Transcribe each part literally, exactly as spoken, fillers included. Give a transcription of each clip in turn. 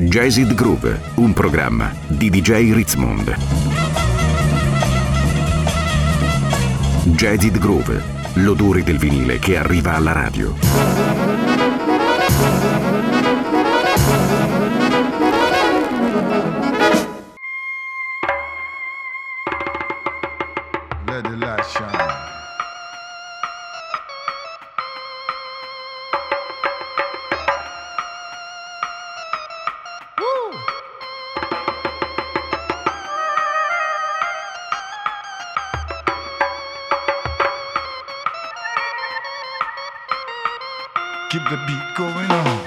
Jazzed Groove, un programma di D J Rizmond. Jazzed Groove, l'odore del vinile che arriva alla radio. Let the light shine. Keep the beat going on.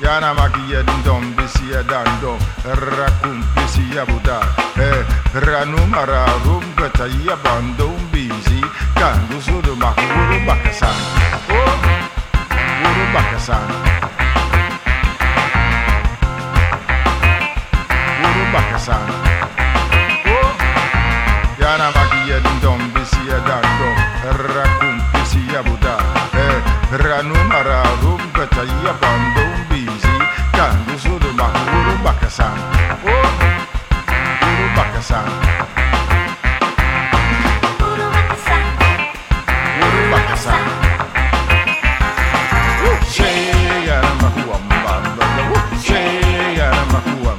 Yana makia dum bisia dando rakum bisia buda eh ranumara rum bataya bando bizi kandu sudu makuru bakasan oh guru bakasan Bakasan, oh, yana magia dindom bisia dango, rakum bisia buda, eh, ranumara rum bataya bandom bizi, kandu sudu makuru bakasan, oh, guru bakasan, guru bakasan, guru bakasan, oh, she yana makuwa mbamba, oh, she yana makuwa.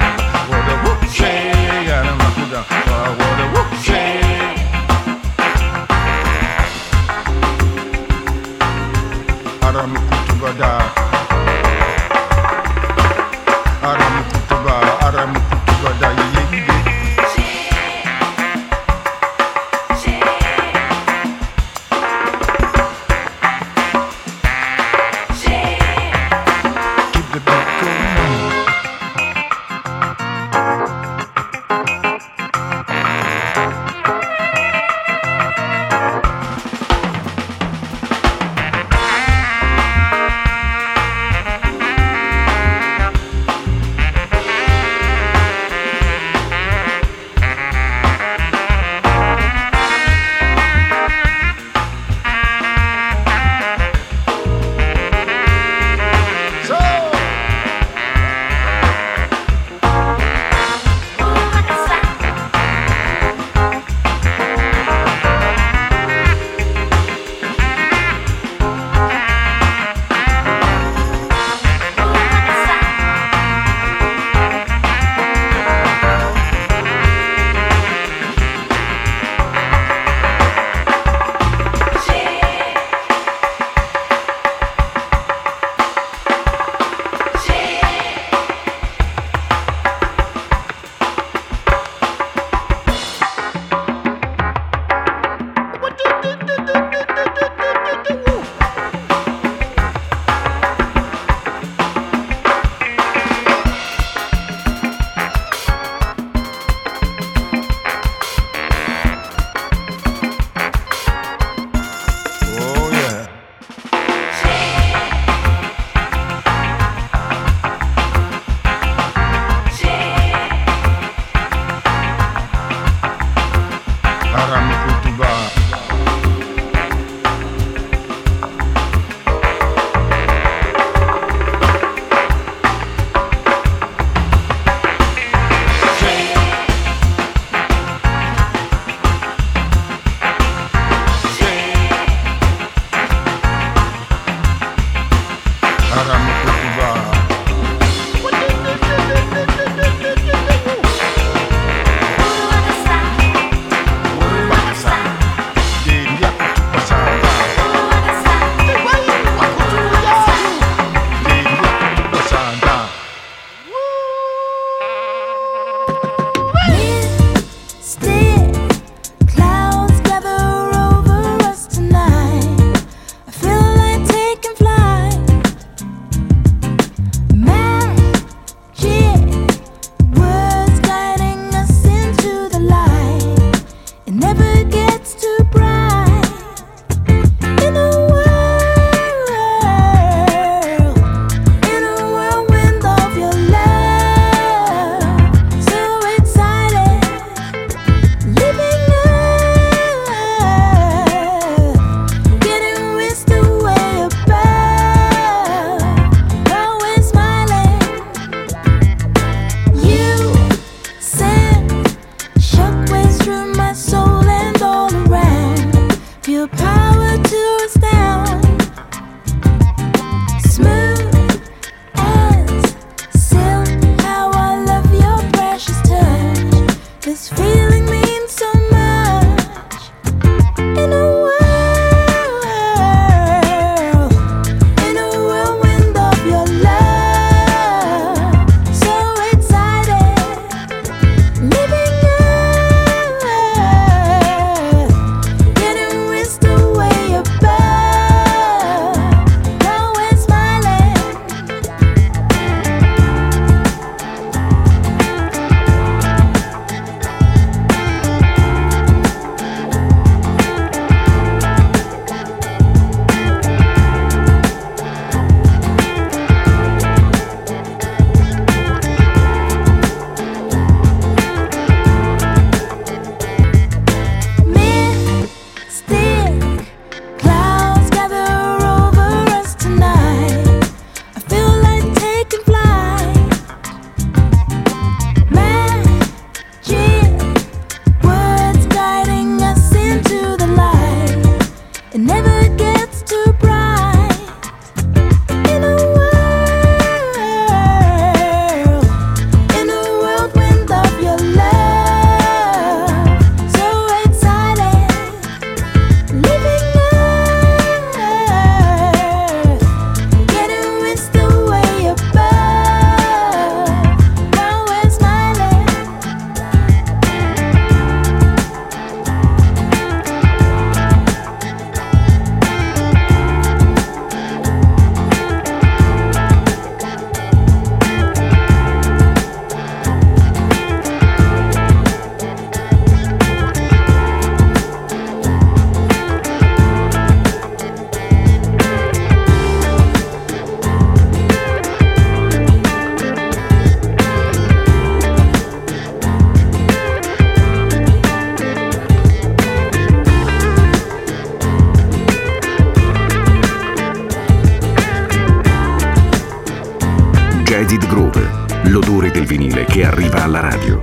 l'odore del vinile che arriva alla radio.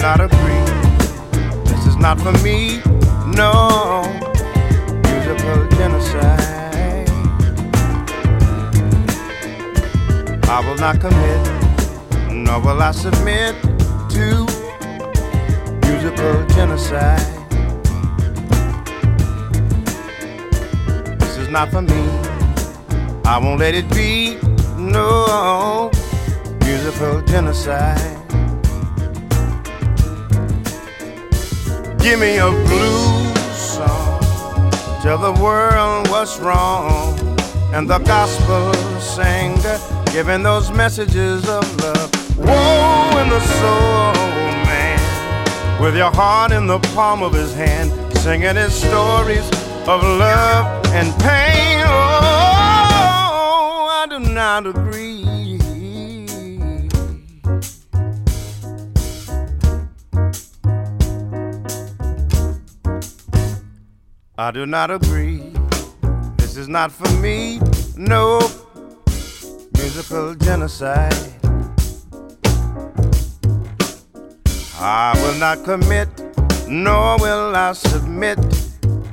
Not agree. This is not for me, no. Musical genocide I will not commit, nor will I submit to musical genocide. This is not for me, I won't let it be, no. Musical genocide. Give me a blues song, tell the world what's wrong, and the gospel singer giving those messages of love. Woe in the soul, man, with your heart in the palm of his hand, singing his stories of love and pain. Oh, I do not agree. I do not agree, this is not for me, no. Musical genocide I will not commit, nor will I submit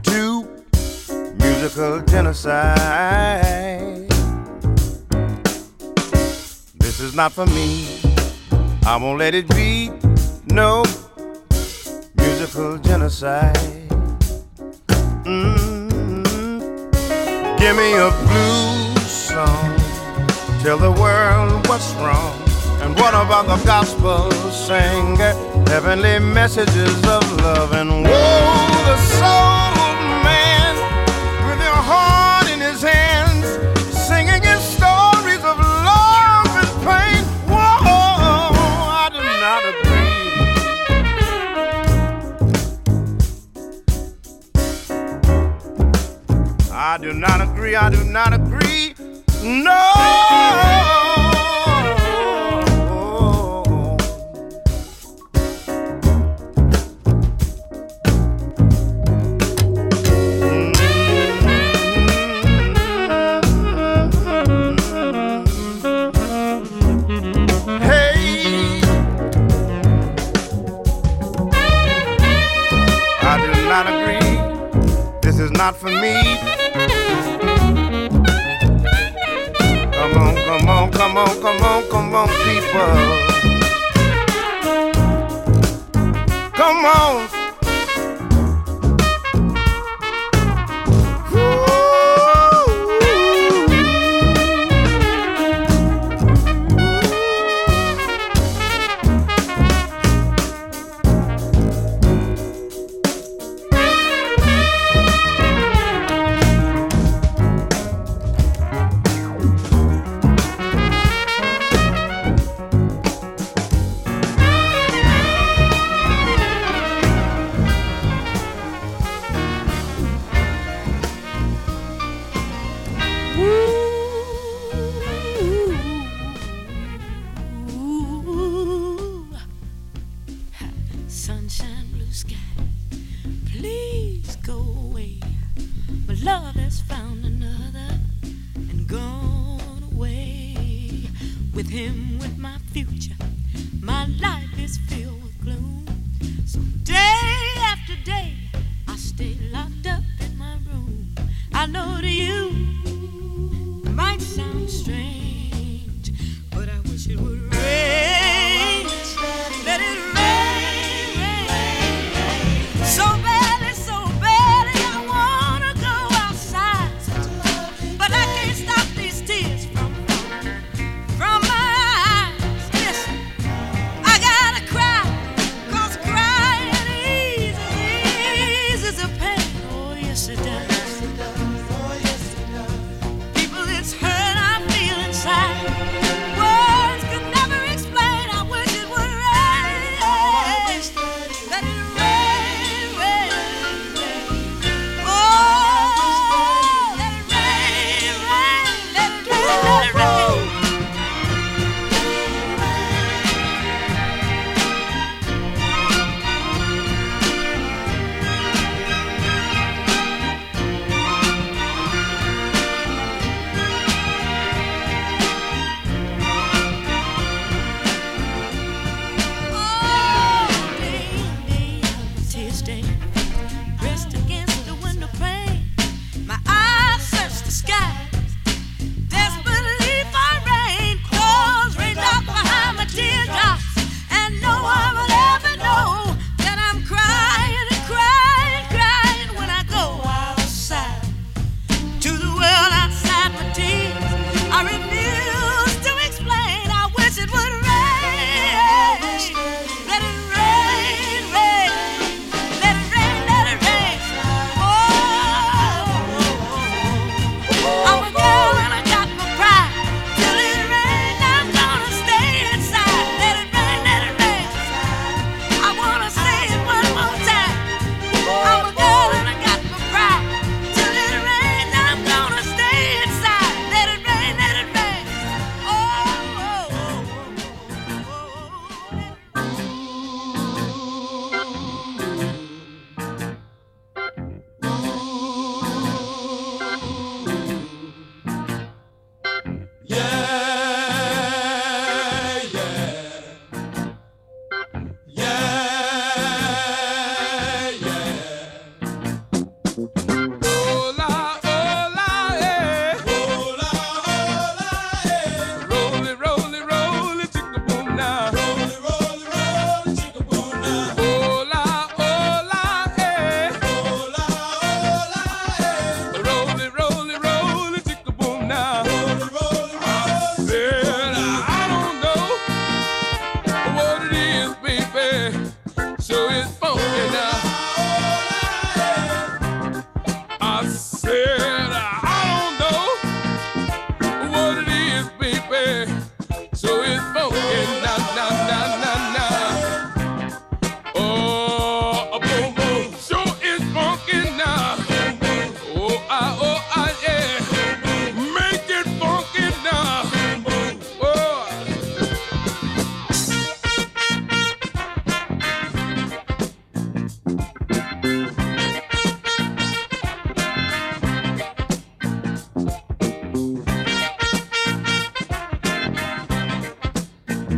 to musical genocide. This is not for me, I won't let it be, no. Musical genocide. Mm-hmm. Give me a blues song, tell the world what's wrong, and what about the gospel singer, heavenly messages of love. And woe the soul man, with your heart in his hands, singing his stories of love and pain. Whoa, I do not agree. I do not agree, I do not agree, no. Hey, I do not agree, this is not for me. Come on, come on, come on, come on, people. Come on. Cry.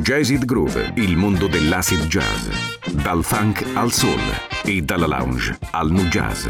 Jazzed Groove, il mondo dell'acid jazz. Dal funk al soul e dalla lounge al nu jazz.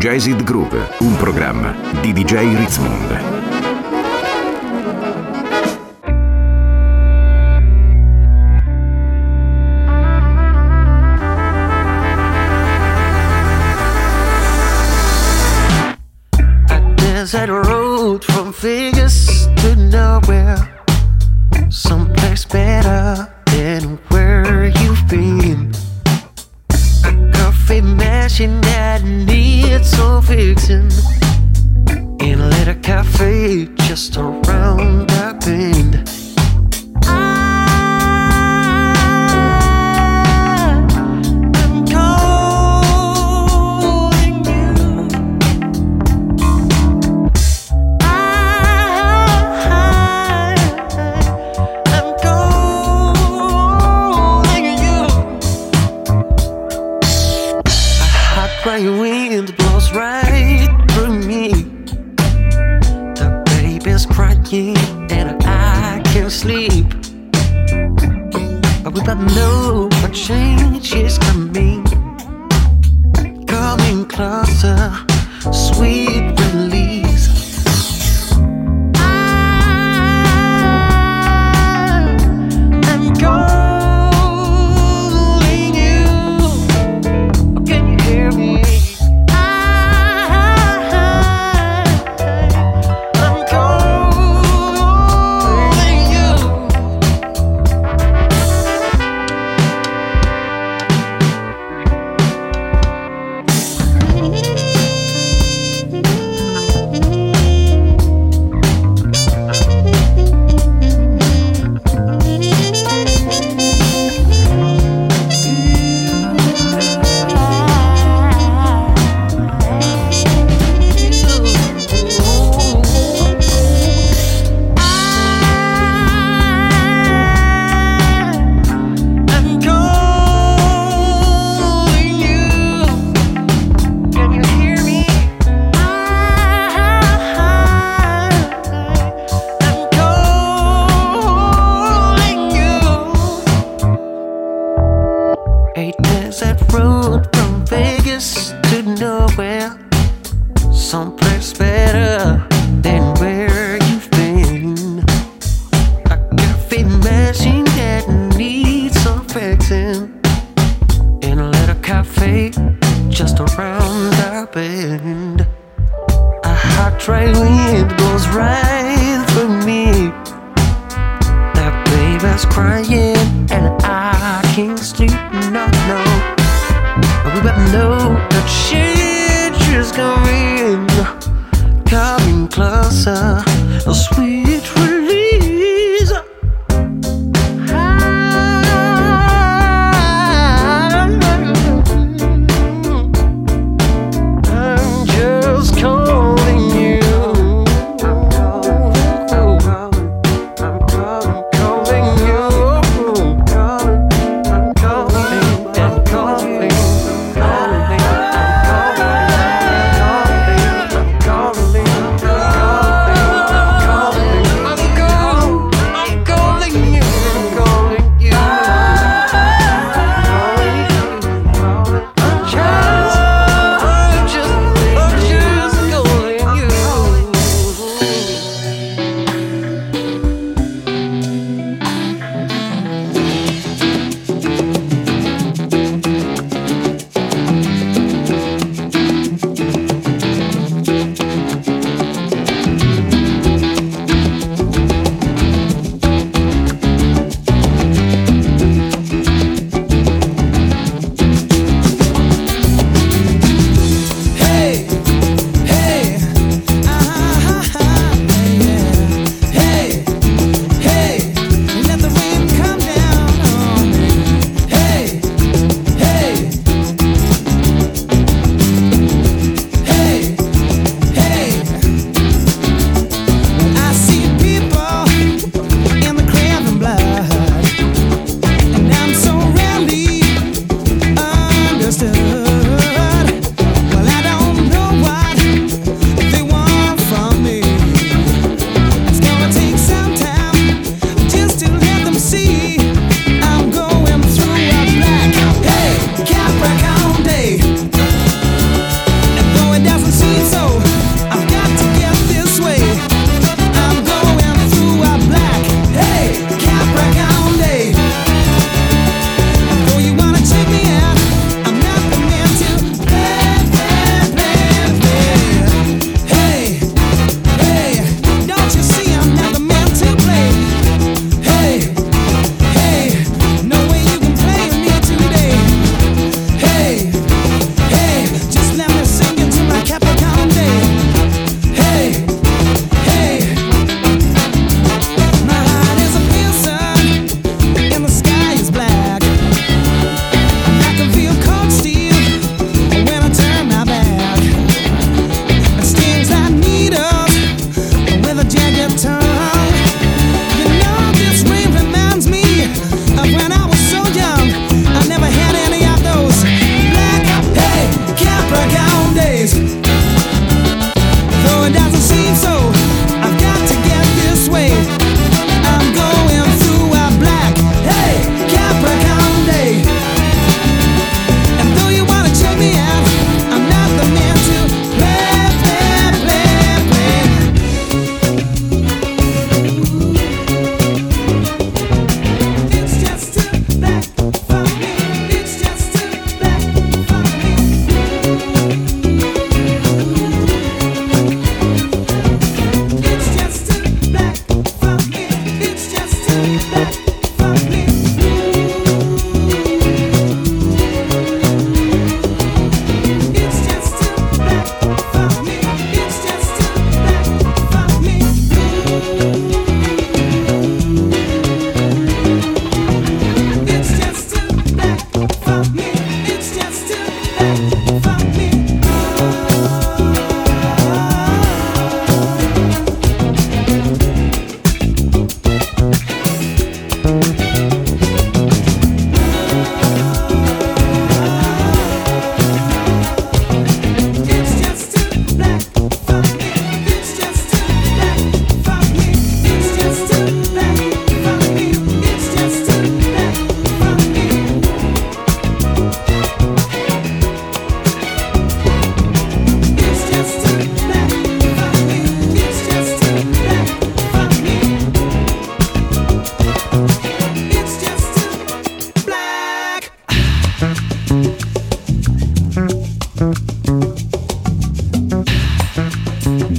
Jazzed Groove, un programma di D J Rizmond. crying and I can't sleep, no, no. We both know that she's just coming, coming closer, a sweet release. I'm, I'm just calling.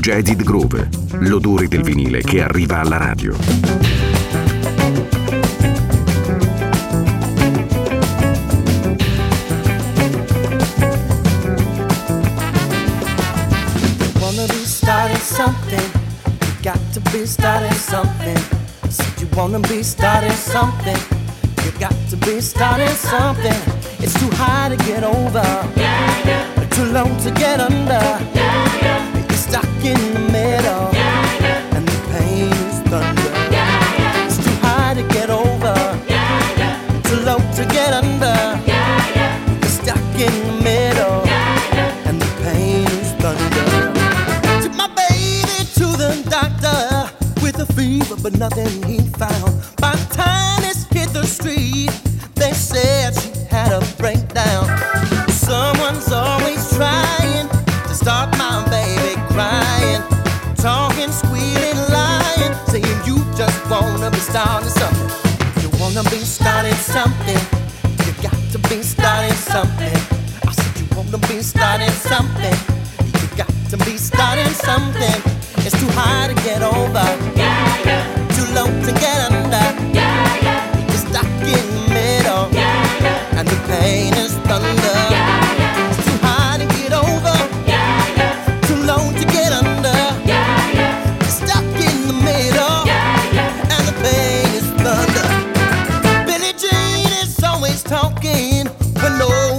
Jazzed Groove, l'odore del vinile che arriva alla radio. gonna be starting something. You got to be starting something. It's too high to get over, yeah, yeah. Too low to get under, yeah, yeah. You're stuck in the middle, yeah, yeah. And the pain is thunder, yeah, yeah. It's too high to get over, yeah, yeah. Too low to get under, yeah, yeah. You're stuck in the middle, yeah, yeah. And the pain is thunder. Took my baby to the doctor with a fever, but nothing he found. By the time it's hit the street, they said she had a breakdown. Someone's always trying to stop my baby crying, talking, squealing, lying, saying you just wanna be starting something. You wanna be starting something. You got to be starting something. I said you wanna be starting something. You got to be starting something. It's too high to get over, yeah, yeah. Too low to get under, yeah, yeah. You're stuck in the middle, yeah, yeah. And the pain is thunder.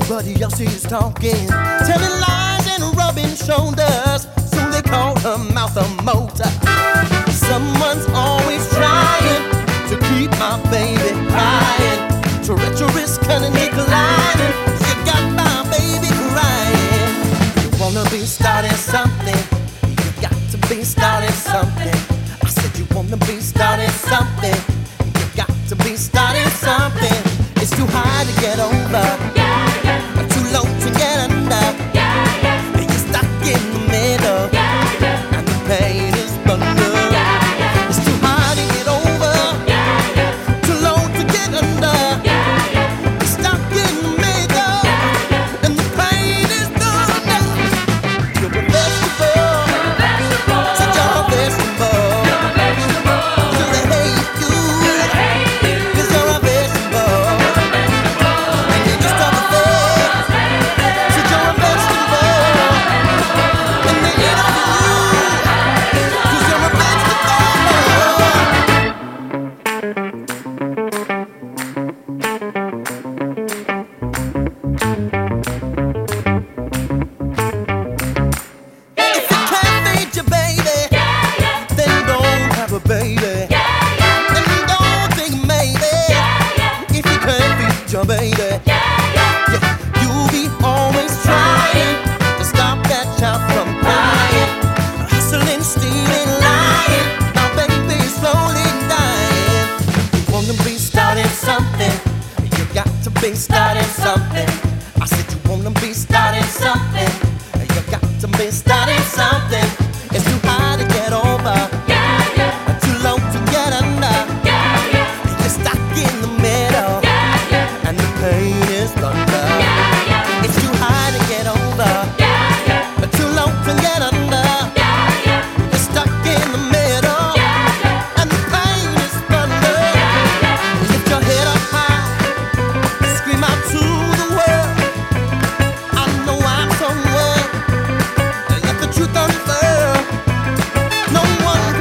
Nobody else is talking, telling lies and rubbing shoulders, so they call her mouth a motor. Someone's always trying to keep my baby crying, treacherous, cunning, declining. You got my baby crying. You wanna be starting something. You got to be starting something. I said you wanna be starting something. You got to be starting something. It's too high to get over, no one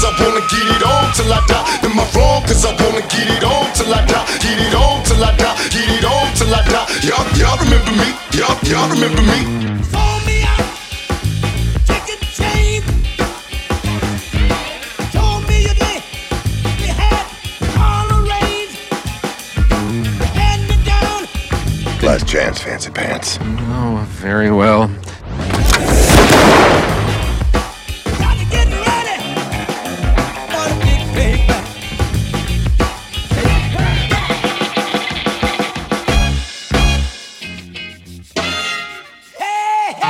cause I wanna get it on till I die. Am I wrong? Cause I wanna get it on till I die. Get it on till I die. Get it on till I die. Y'all, y'all remember me? Y'all, y'all remember me? Last chance, fancy pants. Oh, very well. Got to get ready for the big payback. Hey, hey.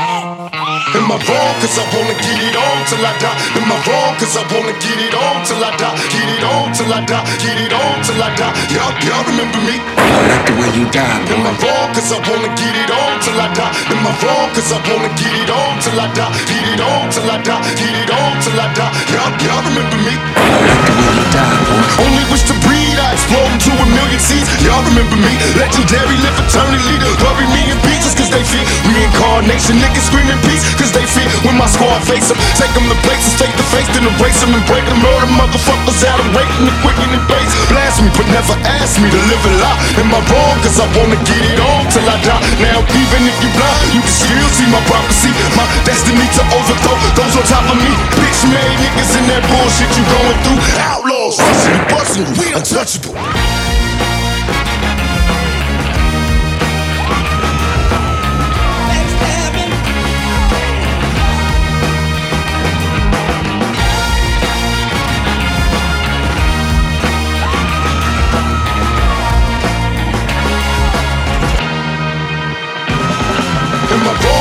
Am I wrong? Cause I wanna get it on till I die. Am I wrong? Cause I wanna get it on till I die. Get it on till I die. Get it on till I die. Y'all, y'all remember me? Not the way you die, boy. Am I wrong? Cause I wanna get it on till I die. Am I wrong? Cause I wanna get it on till I die. Get it on till I die. Get it on till I die. Y'all, y'all remember me? Not the way you die, boy. Only wish to breed, I explode into a million seeds. Y'all remember me? Legendary, live eternally. Hurry me in pieces cause they feed. Reincarnation, niggas screaming peace cause they feed. When my squad face them, take them to places, take the face, then erase them and break them. Murder motherfuckers out of waiting to quicken and base. Blast me, but never ask me to live a lie. Am I wrong? Cause I wanna get it on till I die. Now even if you blind, you can still see my prophecy. My destiny to overthrow those on top of me. Bitch made niggas in that bullshit you going through. Outlaws, rushing and busting, we untouchable.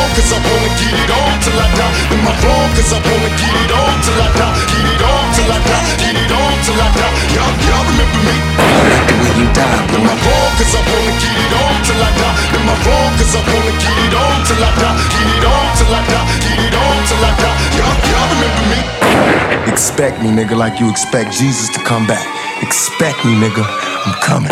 Cause I wanna get it on till I die. Am I wrong? Cause I wanna get it on till I die. Get it on till I die. Get it on till I die. Y'all, y'all remember me? Not the way you die, boy. Am I wrong? Cause I wanna get it on till I die. Am I wrong? Cause I wanna get it on till I die. Get it on till I die. Get it on till I die. Y'all, y'all remember me? Expect me, nigga, like you expect Jesus to come back. Expect me, nigga, I'm coming.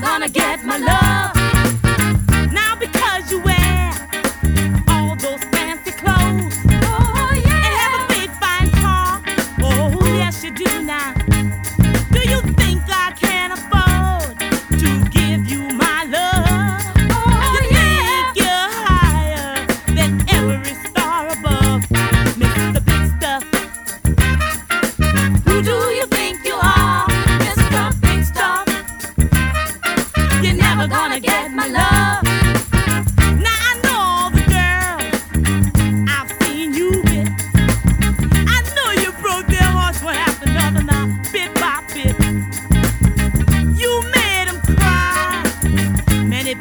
never gonna get my love. Now because you wear all those fancy clothes, oh yeah, and have a big fine car, oh yes you do now. Do you think I can afford to give you my love? Oh, you yeah. think you're higher than every star above, Mister Big Stuff? Who do you think you are, Mister Big Stuff? You're never gonna get my love.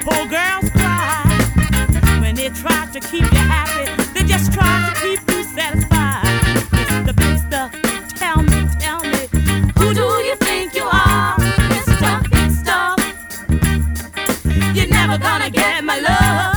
Poor girls cry when they try to keep you happy. They just try to keep you satisfied. Mister Big Stuff, tell me, tell me, who do you think you are, Mister Big Stuff? You're never gonna get my love.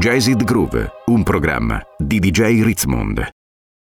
Jazzed Groove, un programma di D J Rizmond.